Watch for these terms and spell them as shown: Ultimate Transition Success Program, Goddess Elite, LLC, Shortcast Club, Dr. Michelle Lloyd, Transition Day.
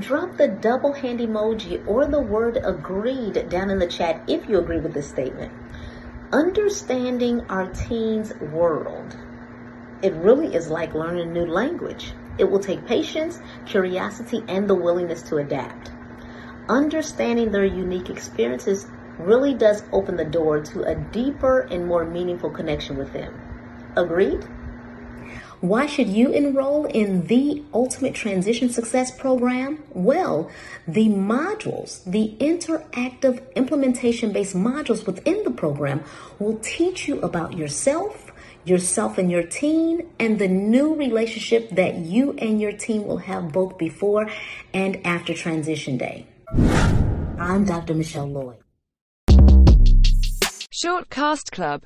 drop the double hand emoji or the word agreed down in the chat if you agree with this statement. Understanding our teens' world. It really is like learning a new language. It will take patience, curiosity, and the willingness to adapt. Understanding their unique experiences really does open the door to a deeper and more meaningful connection with them. Agreed? Why should you enroll in the Ultimate Transition Success Program? Well, the modules, the interactive implementation-based modules within the program will teach you about yourself and your teen, and the new relationship that you and your teen will have both before and after Transition Day. I'm Dr. Michelle Lloyd. Shortcast Club.